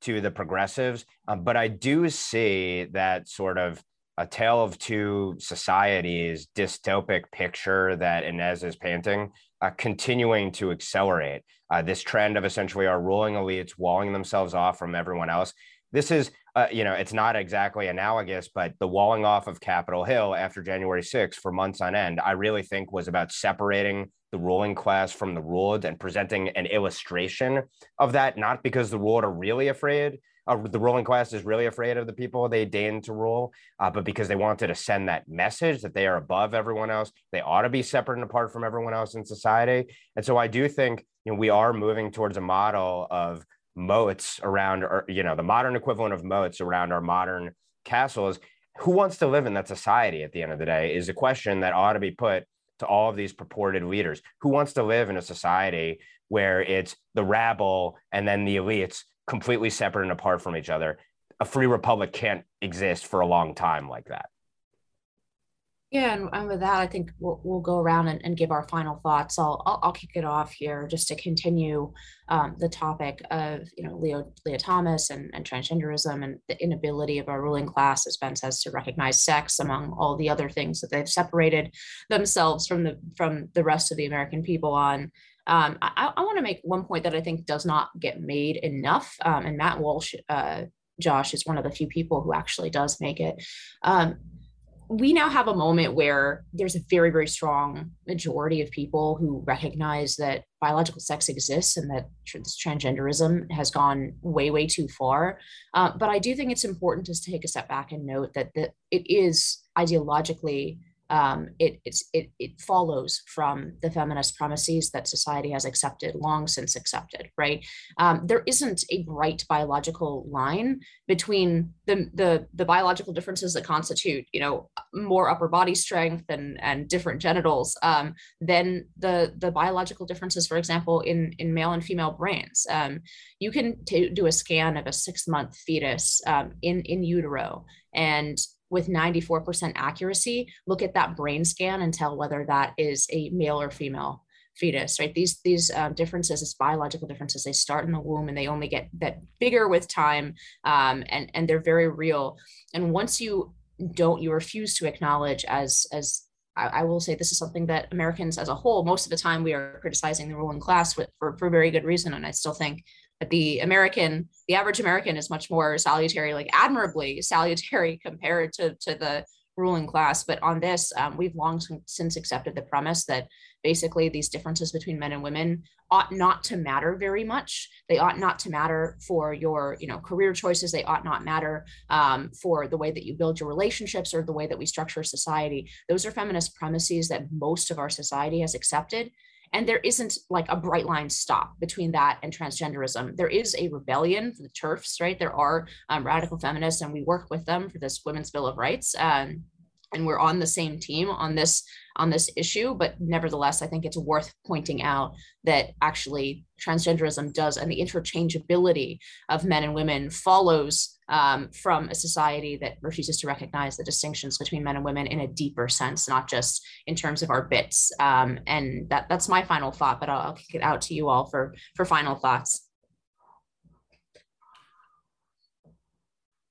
to the progressives, um, but I do see that sort of a tale of two societies dystopic picture that Inez is painting uh, continuing to accelerate. Uh, this trend of essentially our ruling elites walling themselves off from everyone else. This is Uh, you know, it's not exactly analogous, but the walling off of Capitol Hill after January sixth for months on end, I really think was about separating the ruling class from the ruled and presenting an illustration of that, not because the ruled are really afraid, uh, the ruling class is really afraid of the people they deign to rule, uh, but because they wanted to send that message that they are above everyone else, they ought to be separate and apart from everyone else in society. And so I do think, you know, we are moving towards a model of moats around, or, you know, the modern equivalent of moats around our modern castles. Who wants to live in that society at the end of the day is a question that ought to be put to all of these purported leaders. Who wants to live in a society where it's the rabble and then the elites completely separate and apart from each other? A free republic can't exist for a long time like that. Yeah, and, and with that, I think we'll, we'll go around and, and give our final thoughts. I'll, I'll I'll kick it off here just to continue um, the topic of, you know, Leo, Leah Thomas and, and transgenderism and the inability of our ruling class, as Ben says, to recognize sex among all the other things that they've separated themselves from the from the rest of the American people on. Um, I, I want to make one point that I think does not get made enough, um, and Matt Walsh, uh, Josh, is one of the few people who actually does make it. Um, We now have a moment where there's a very, very strong majority of people who recognize that biological sex exists and that this transgenderism has gone way, way too far. Uh, but I do think it's important to take a step back and note that the, it is ideologically, um, it, it's, it, it follows from the feminist premises that society has accepted, long since accepted, right? Um, there isn't a bright biological line between the, the, the biological differences that constitute, you know, more upper body strength and, and different genitals, um, than the, the biological differences, for example, in, in male and female brains. Um, you can t- do a scan of a six month fetus, um, in, in utero, and with ninety-four percent accuracy, look at that brain scan and tell whether that is a male or female fetus, right? These these uh, differences, it's biological differences. They start in the womb and they only get that bigger with time, um, and, and they're very real. And once you don't, you refuse to acknowledge as, as I, I will say, this is something that Americans as a whole, most of the time we are criticizing the ruling class with, for, for very good reason. And I still think But the American, the average American is much more salutary, like admirably salutary compared to, to the ruling class. But on this, um, we've long since accepted the premise that basically these differences between men and women ought not to matter very much. They ought not to matter for your, you know, career choices. They ought not matter um, for the way that you build your relationships or the way that we structure society. Those are feminist premises that most of our society has accepted. And there isn't like a bright line stop between that and transgenderism. There is a rebellion for the TERFs, right? There are um, radical feminists, and we work with them for this Women's Bill of Rights. Um, and we're on the same team on this, on this issue. But nevertheless, I think it's worth pointing out that actually transgenderism does, and the interchangeability of men and women follows um, from a society that refuses to recognize the distinctions between men and women in a deeper sense, not just in terms of our bits. Um, and that, that's my final thought, but I'll, I'll kick it out to you all for, for final thoughts.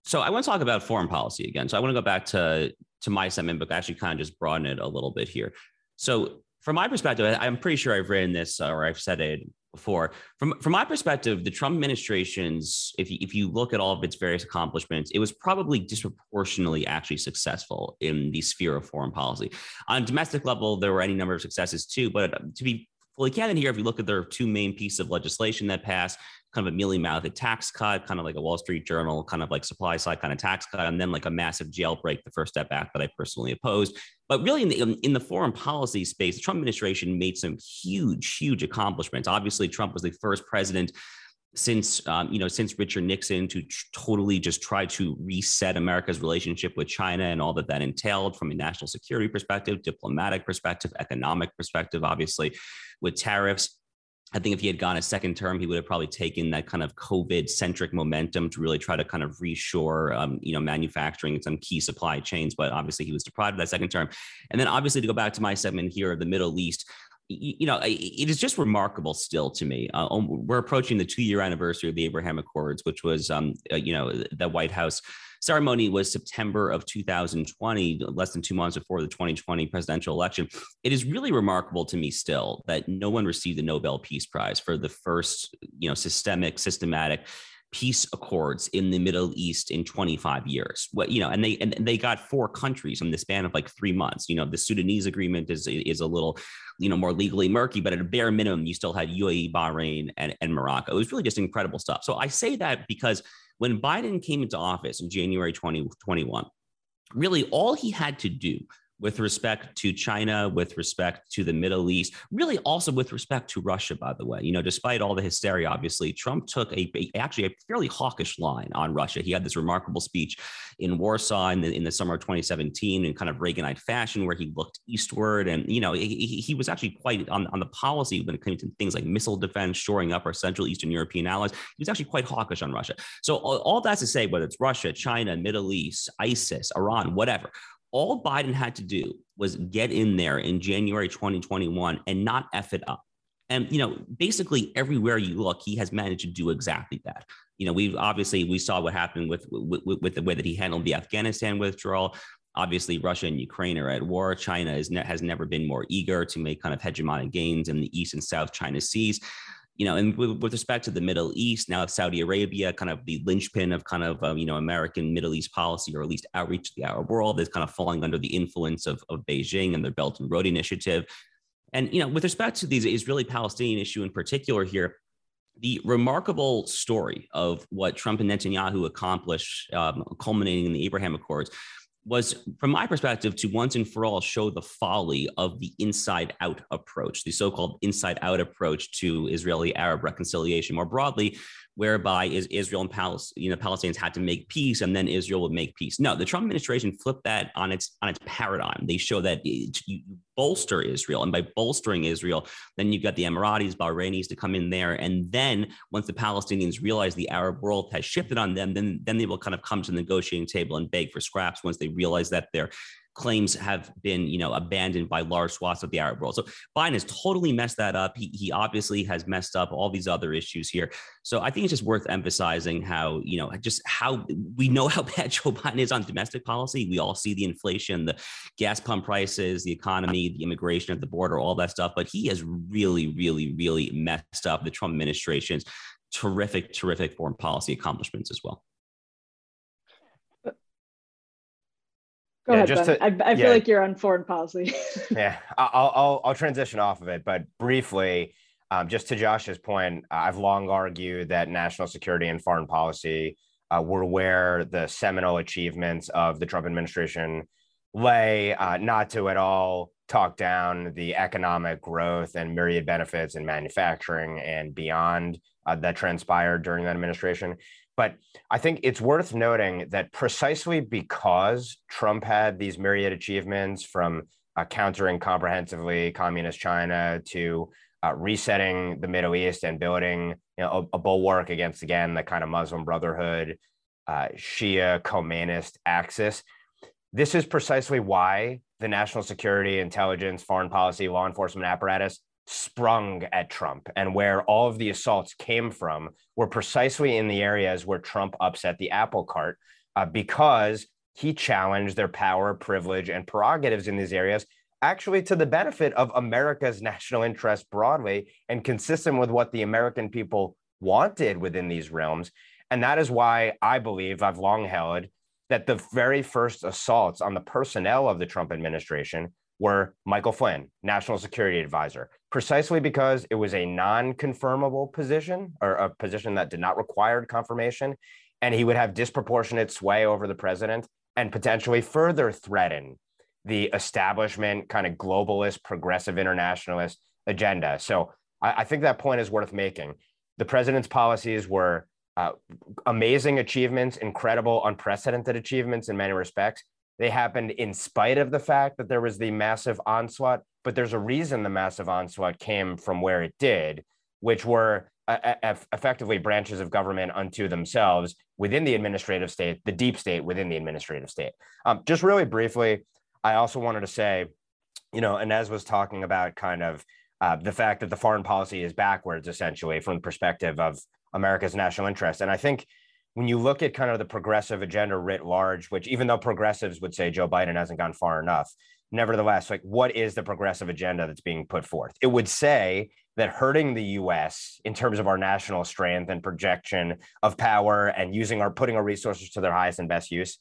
So I want to talk about foreign policy again. So I want to go back to, to my segment, but actually kind of just broaden it a little bit here. So from my perspective, I'm pretty sure I've written this or I've said it before. From, from my perspective, the Trump administration's, if you, if you look at all of its various accomplishments, it was probably disproportionately actually successful in the sphere of foreign policy. On a domestic level, there were any number of successes too, but to be fully candid here, if you look at their two main pieces of legislation that passed, kind of a mealy-mouthed tax cut, kind of like a Wall Street Journal, kind of like supply side kind of tax cut, and then like a massive jailbreak, the First Step Act that I personally opposed. But really in the, in the foreign policy space, the Trump administration made some huge, huge accomplishments. Obviously, Trump was the first president since, um, you know, since Richard Nixon to t- totally just try to reset America's relationship with China and all that that entailed from a national security perspective, diplomatic perspective, economic perspective, obviously, with tariffs. I think if he had gone a second term, he would have probably taken that kind of COVID-centric momentum to really try to kind of reshore, um, you know, manufacturing and some key supply chains. But obviously, he was deprived of that second term. And then, obviously, to go back to my segment here of the Middle East, you, you know, it, it is just remarkable still to me. Uh, we're approaching the two-year anniversary of the Abraham Accords, which was, um, uh, you know, the White House ceremony was September of two thousand twenty, less than two months before the twenty twenty presidential election. It is really remarkable to me still that no one received the Nobel Peace Prize for the first, you know, systemic, systematic peace accords in the Middle East in twenty-five years. What, you know, and they and they got four countries in the span of like three months. You know, the Sudanese agreement is is a little, you know, more legally murky, but at a bare minimum, you still had U A E, Bahrain, and, and Morocco. It was really just incredible stuff. So I say that because when Biden came into office in January twenty twenty-one, really all he had to do with respect to China, with respect to the Middle East, really also with respect to Russia, by the way. You know, despite all the hysteria, obviously, Trump took a, a actually a fairly hawkish line on Russia. He had this remarkable speech in Warsaw in the, in the summer of twenty seventeen in kind of Reaganite fashion, where he looked eastward. And, you know, he, he was actually quite on, on the policy when it came to things like missile defense, shoring up our Central Eastern European allies. He was actually quite hawkish on Russia. So all, all that's to say, whether it's Russia, China, Middle East, ISIS, Iran, whatever, all Biden had to do was get in there in January twenty twenty-one and not F it up. And, you know, basically everywhere you look, he has managed to do exactly that. You know, we've obviously we saw what happened with with, with the way that he handled the Afghanistan withdrawal. Obviously, Russia and Ukraine are at war. China is ne- has never been more eager to make kind of hegemonic gains in the East and South China Seas. You know, and with respect to the Middle East, now Saudi Arabia, kind of the linchpin of kind of, um, you know, American Middle East policy, or at least outreach to the Arab world, is kind of falling under the influence of, of Beijing and their Belt and Road Initiative. And, you know, with respect to the Israeli-Palestinian issue in particular here, the remarkable story of what Trump and Netanyahu accomplished, um, culminating in the Abraham Accords, was, from my perspective, to once and for all show the folly of the inside-out approach, the so-called inside-out approach to Israeli-Arab reconciliation more broadly, whereby is Israel and Palestine, you know, Palestinians had to make peace, and then Israel would make peace. No, the Trump administration flipped that on its on its paradigm. They show that you bolster Israel, and by bolstering Israel, then you've got the Emiratis, Bahrainis to come in there, and then once the Palestinians realize the Arab world has shifted on them, then then they will kind of come to the negotiating table and beg for scraps once they realize that they're claims have been, you know, abandoned by large swaths of the Arab world. So Biden has totally messed that up. He he obviously has messed up all these other issues here. So I think it's just worth emphasizing how, you know, just how we know how bad Joe Biden is on domestic policy. We all see the inflation, the gas pump prices, the economy, the immigration at the border, all that stuff. But he has really, really, really messed up the Trump administration's terrific, terrific foreign policy accomplishments as well. Go yeah, ahead, just to, I, I feel yeah. like you're on foreign policy. yeah, I'll, I'll I'll transition off of it, but briefly, um, just to Josh's point, I've long argued that national security and foreign policy uh, were where the seminal achievements of the Trump administration lay, uh, not to at all talk down the economic growth and myriad benefits in manufacturing and beyond uh, that transpired during that administration. But I think it's worth noting that precisely because Trump had these myriad achievements, from uh, countering comprehensively communist China to uh, resetting the Middle East and building, you know, a, a bulwark against, again, the kind of Muslim Brotherhood, uh, Shia Khomeini axis. This is precisely why the national security, intelligence, foreign policy, law enforcement apparatus sprung at Trump, and where all of the assaults came from were precisely in the areas where Trump upset the apple cart, uh, because he challenged their power, privilege, and prerogatives in these areas, actually to the benefit of America's national interest broadly and consistent with what the American people wanted within these realms. And that is why I believe, I've long held, that the very first assaults on the personnel of the Trump administration were Michael Flynn, National Security Advisor, precisely because it was a non-confirmable position, or a position that did not require confirmation, and he would have disproportionate sway over the president and potentially further threaten the establishment kind of globalist, progressive internationalist agenda. So I, I think that point is worth making. The president's policies were uh, amazing achievements, incredible, unprecedented achievements in many respects. They happened in spite of the fact that there was the massive onslaught, but there's a reason the massive onslaught came from where it did, which were uh, f- effectively branches of government unto themselves within the administrative state, the deep state within the administrative state. Um, just really briefly, I also wanted to say, you know, Inez was talking about kind of uh, the fact that the foreign policy is backwards, essentially, from the perspective of America's national interest. And I think when you look at kind of the progressive agenda writ large, which, even though progressives would say Joe Biden hasn't gone far enough, nevertheless, like, what is the progressive agenda that's being put forth? It would say that hurting the U S in terms of our national strength and projection of power and using our putting our resources to their highest and best use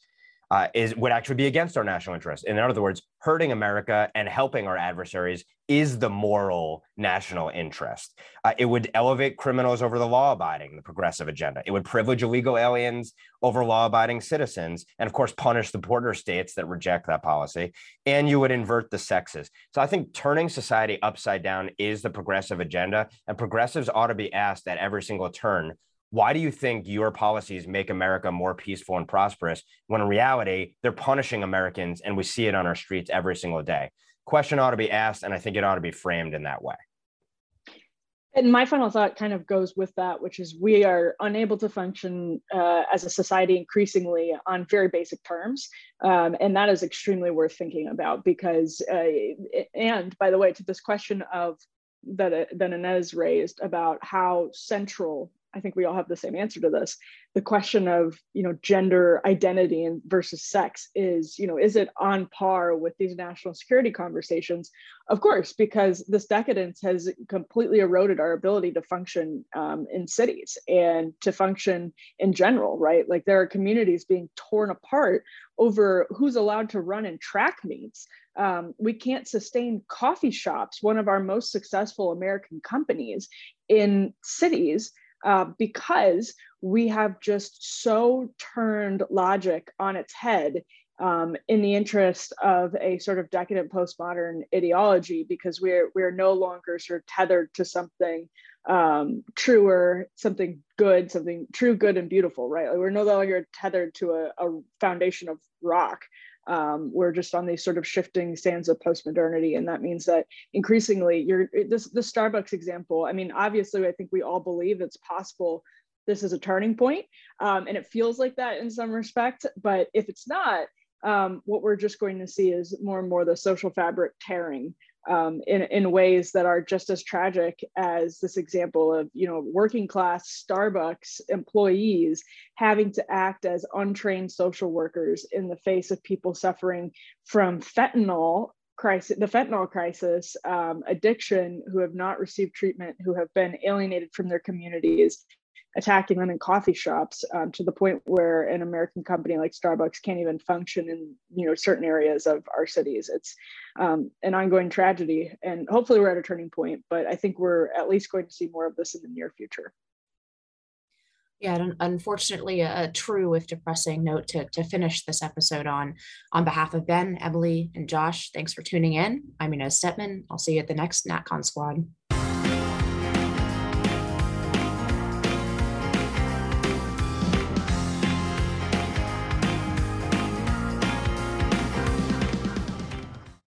uh, is would actually be against our national interest. In other words, hurting America and helping our adversaries is the moral national interest. Uh, it would elevate criminals over the law-abiding, the progressive agenda. It would privilege illegal aliens over law-abiding citizens, and of course, punish the border states that reject that policy. And you would invert the sexes. So I think turning society upside down is the progressive agenda, and progressives ought to be asked at every single turn, why do you think your policies make America more peaceful and prosperous, when in reality, they're punishing Americans, and we see it on our streets every single day? Question ought to be asked, and I think it ought to be framed in that way. And my final thought kind of goes with that, which is we are unable to function uh, as a society increasingly on very basic terms. Um, and that is extremely worth thinking about because, uh, and by the way, to this question of that, that Inez raised about how central, I think we all have the same answer to this, the question of, you know, gender identity and versus sex is, you know, is it on par with these national security conversations? Of course, because this decadence has completely eroded our ability to function um, in cities and to function in general, right? Like there are communities being torn apart over who's allowed to run in track meets. Um, we can't sustain coffee shops, one of our most successful American companies, in cities Uh, because we have just so turned logic on its head um, in the interest of a sort of decadent postmodern ideology, because we're, we're no longer sort of tethered to something um, truer, something good, something true, good, and beautiful, right? Like we're no longer tethered to a, a foundation of rock. Um, we're just on these sort of shifting sands of postmodernity, and that means that increasingly, you're this the Starbucks example. I mean, obviously, I think we all believe it's possible. This is a turning point, um, and it feels like that in some respect. But if it's not, um, what we're just going to see is more and more the social fabric tearing um, in in ways that are just as tragic as this example of you know working class Starbucks employees having to act as untrained social workers in the face of people suffering from fentanyl crisis, the fentanyl crisis, um, addiction, who have not received treatment, who have been alienated from their communities, attacking them in coffee shops um, to the point where an American company like Starbucks can't even function in you know certain areas of our cities. It's um, an ongoing tragedy, and hopefully we're at a turning point, but I think we're at least going to see more of this in the near future. Yeah, unfortunately, a true, if depressing note to, to finish this episode on. On behalf of Ben, Emily, and Josh, thanks for tuning in. I'm Inez Stuttman. I'll see you at the next NatCon Squad.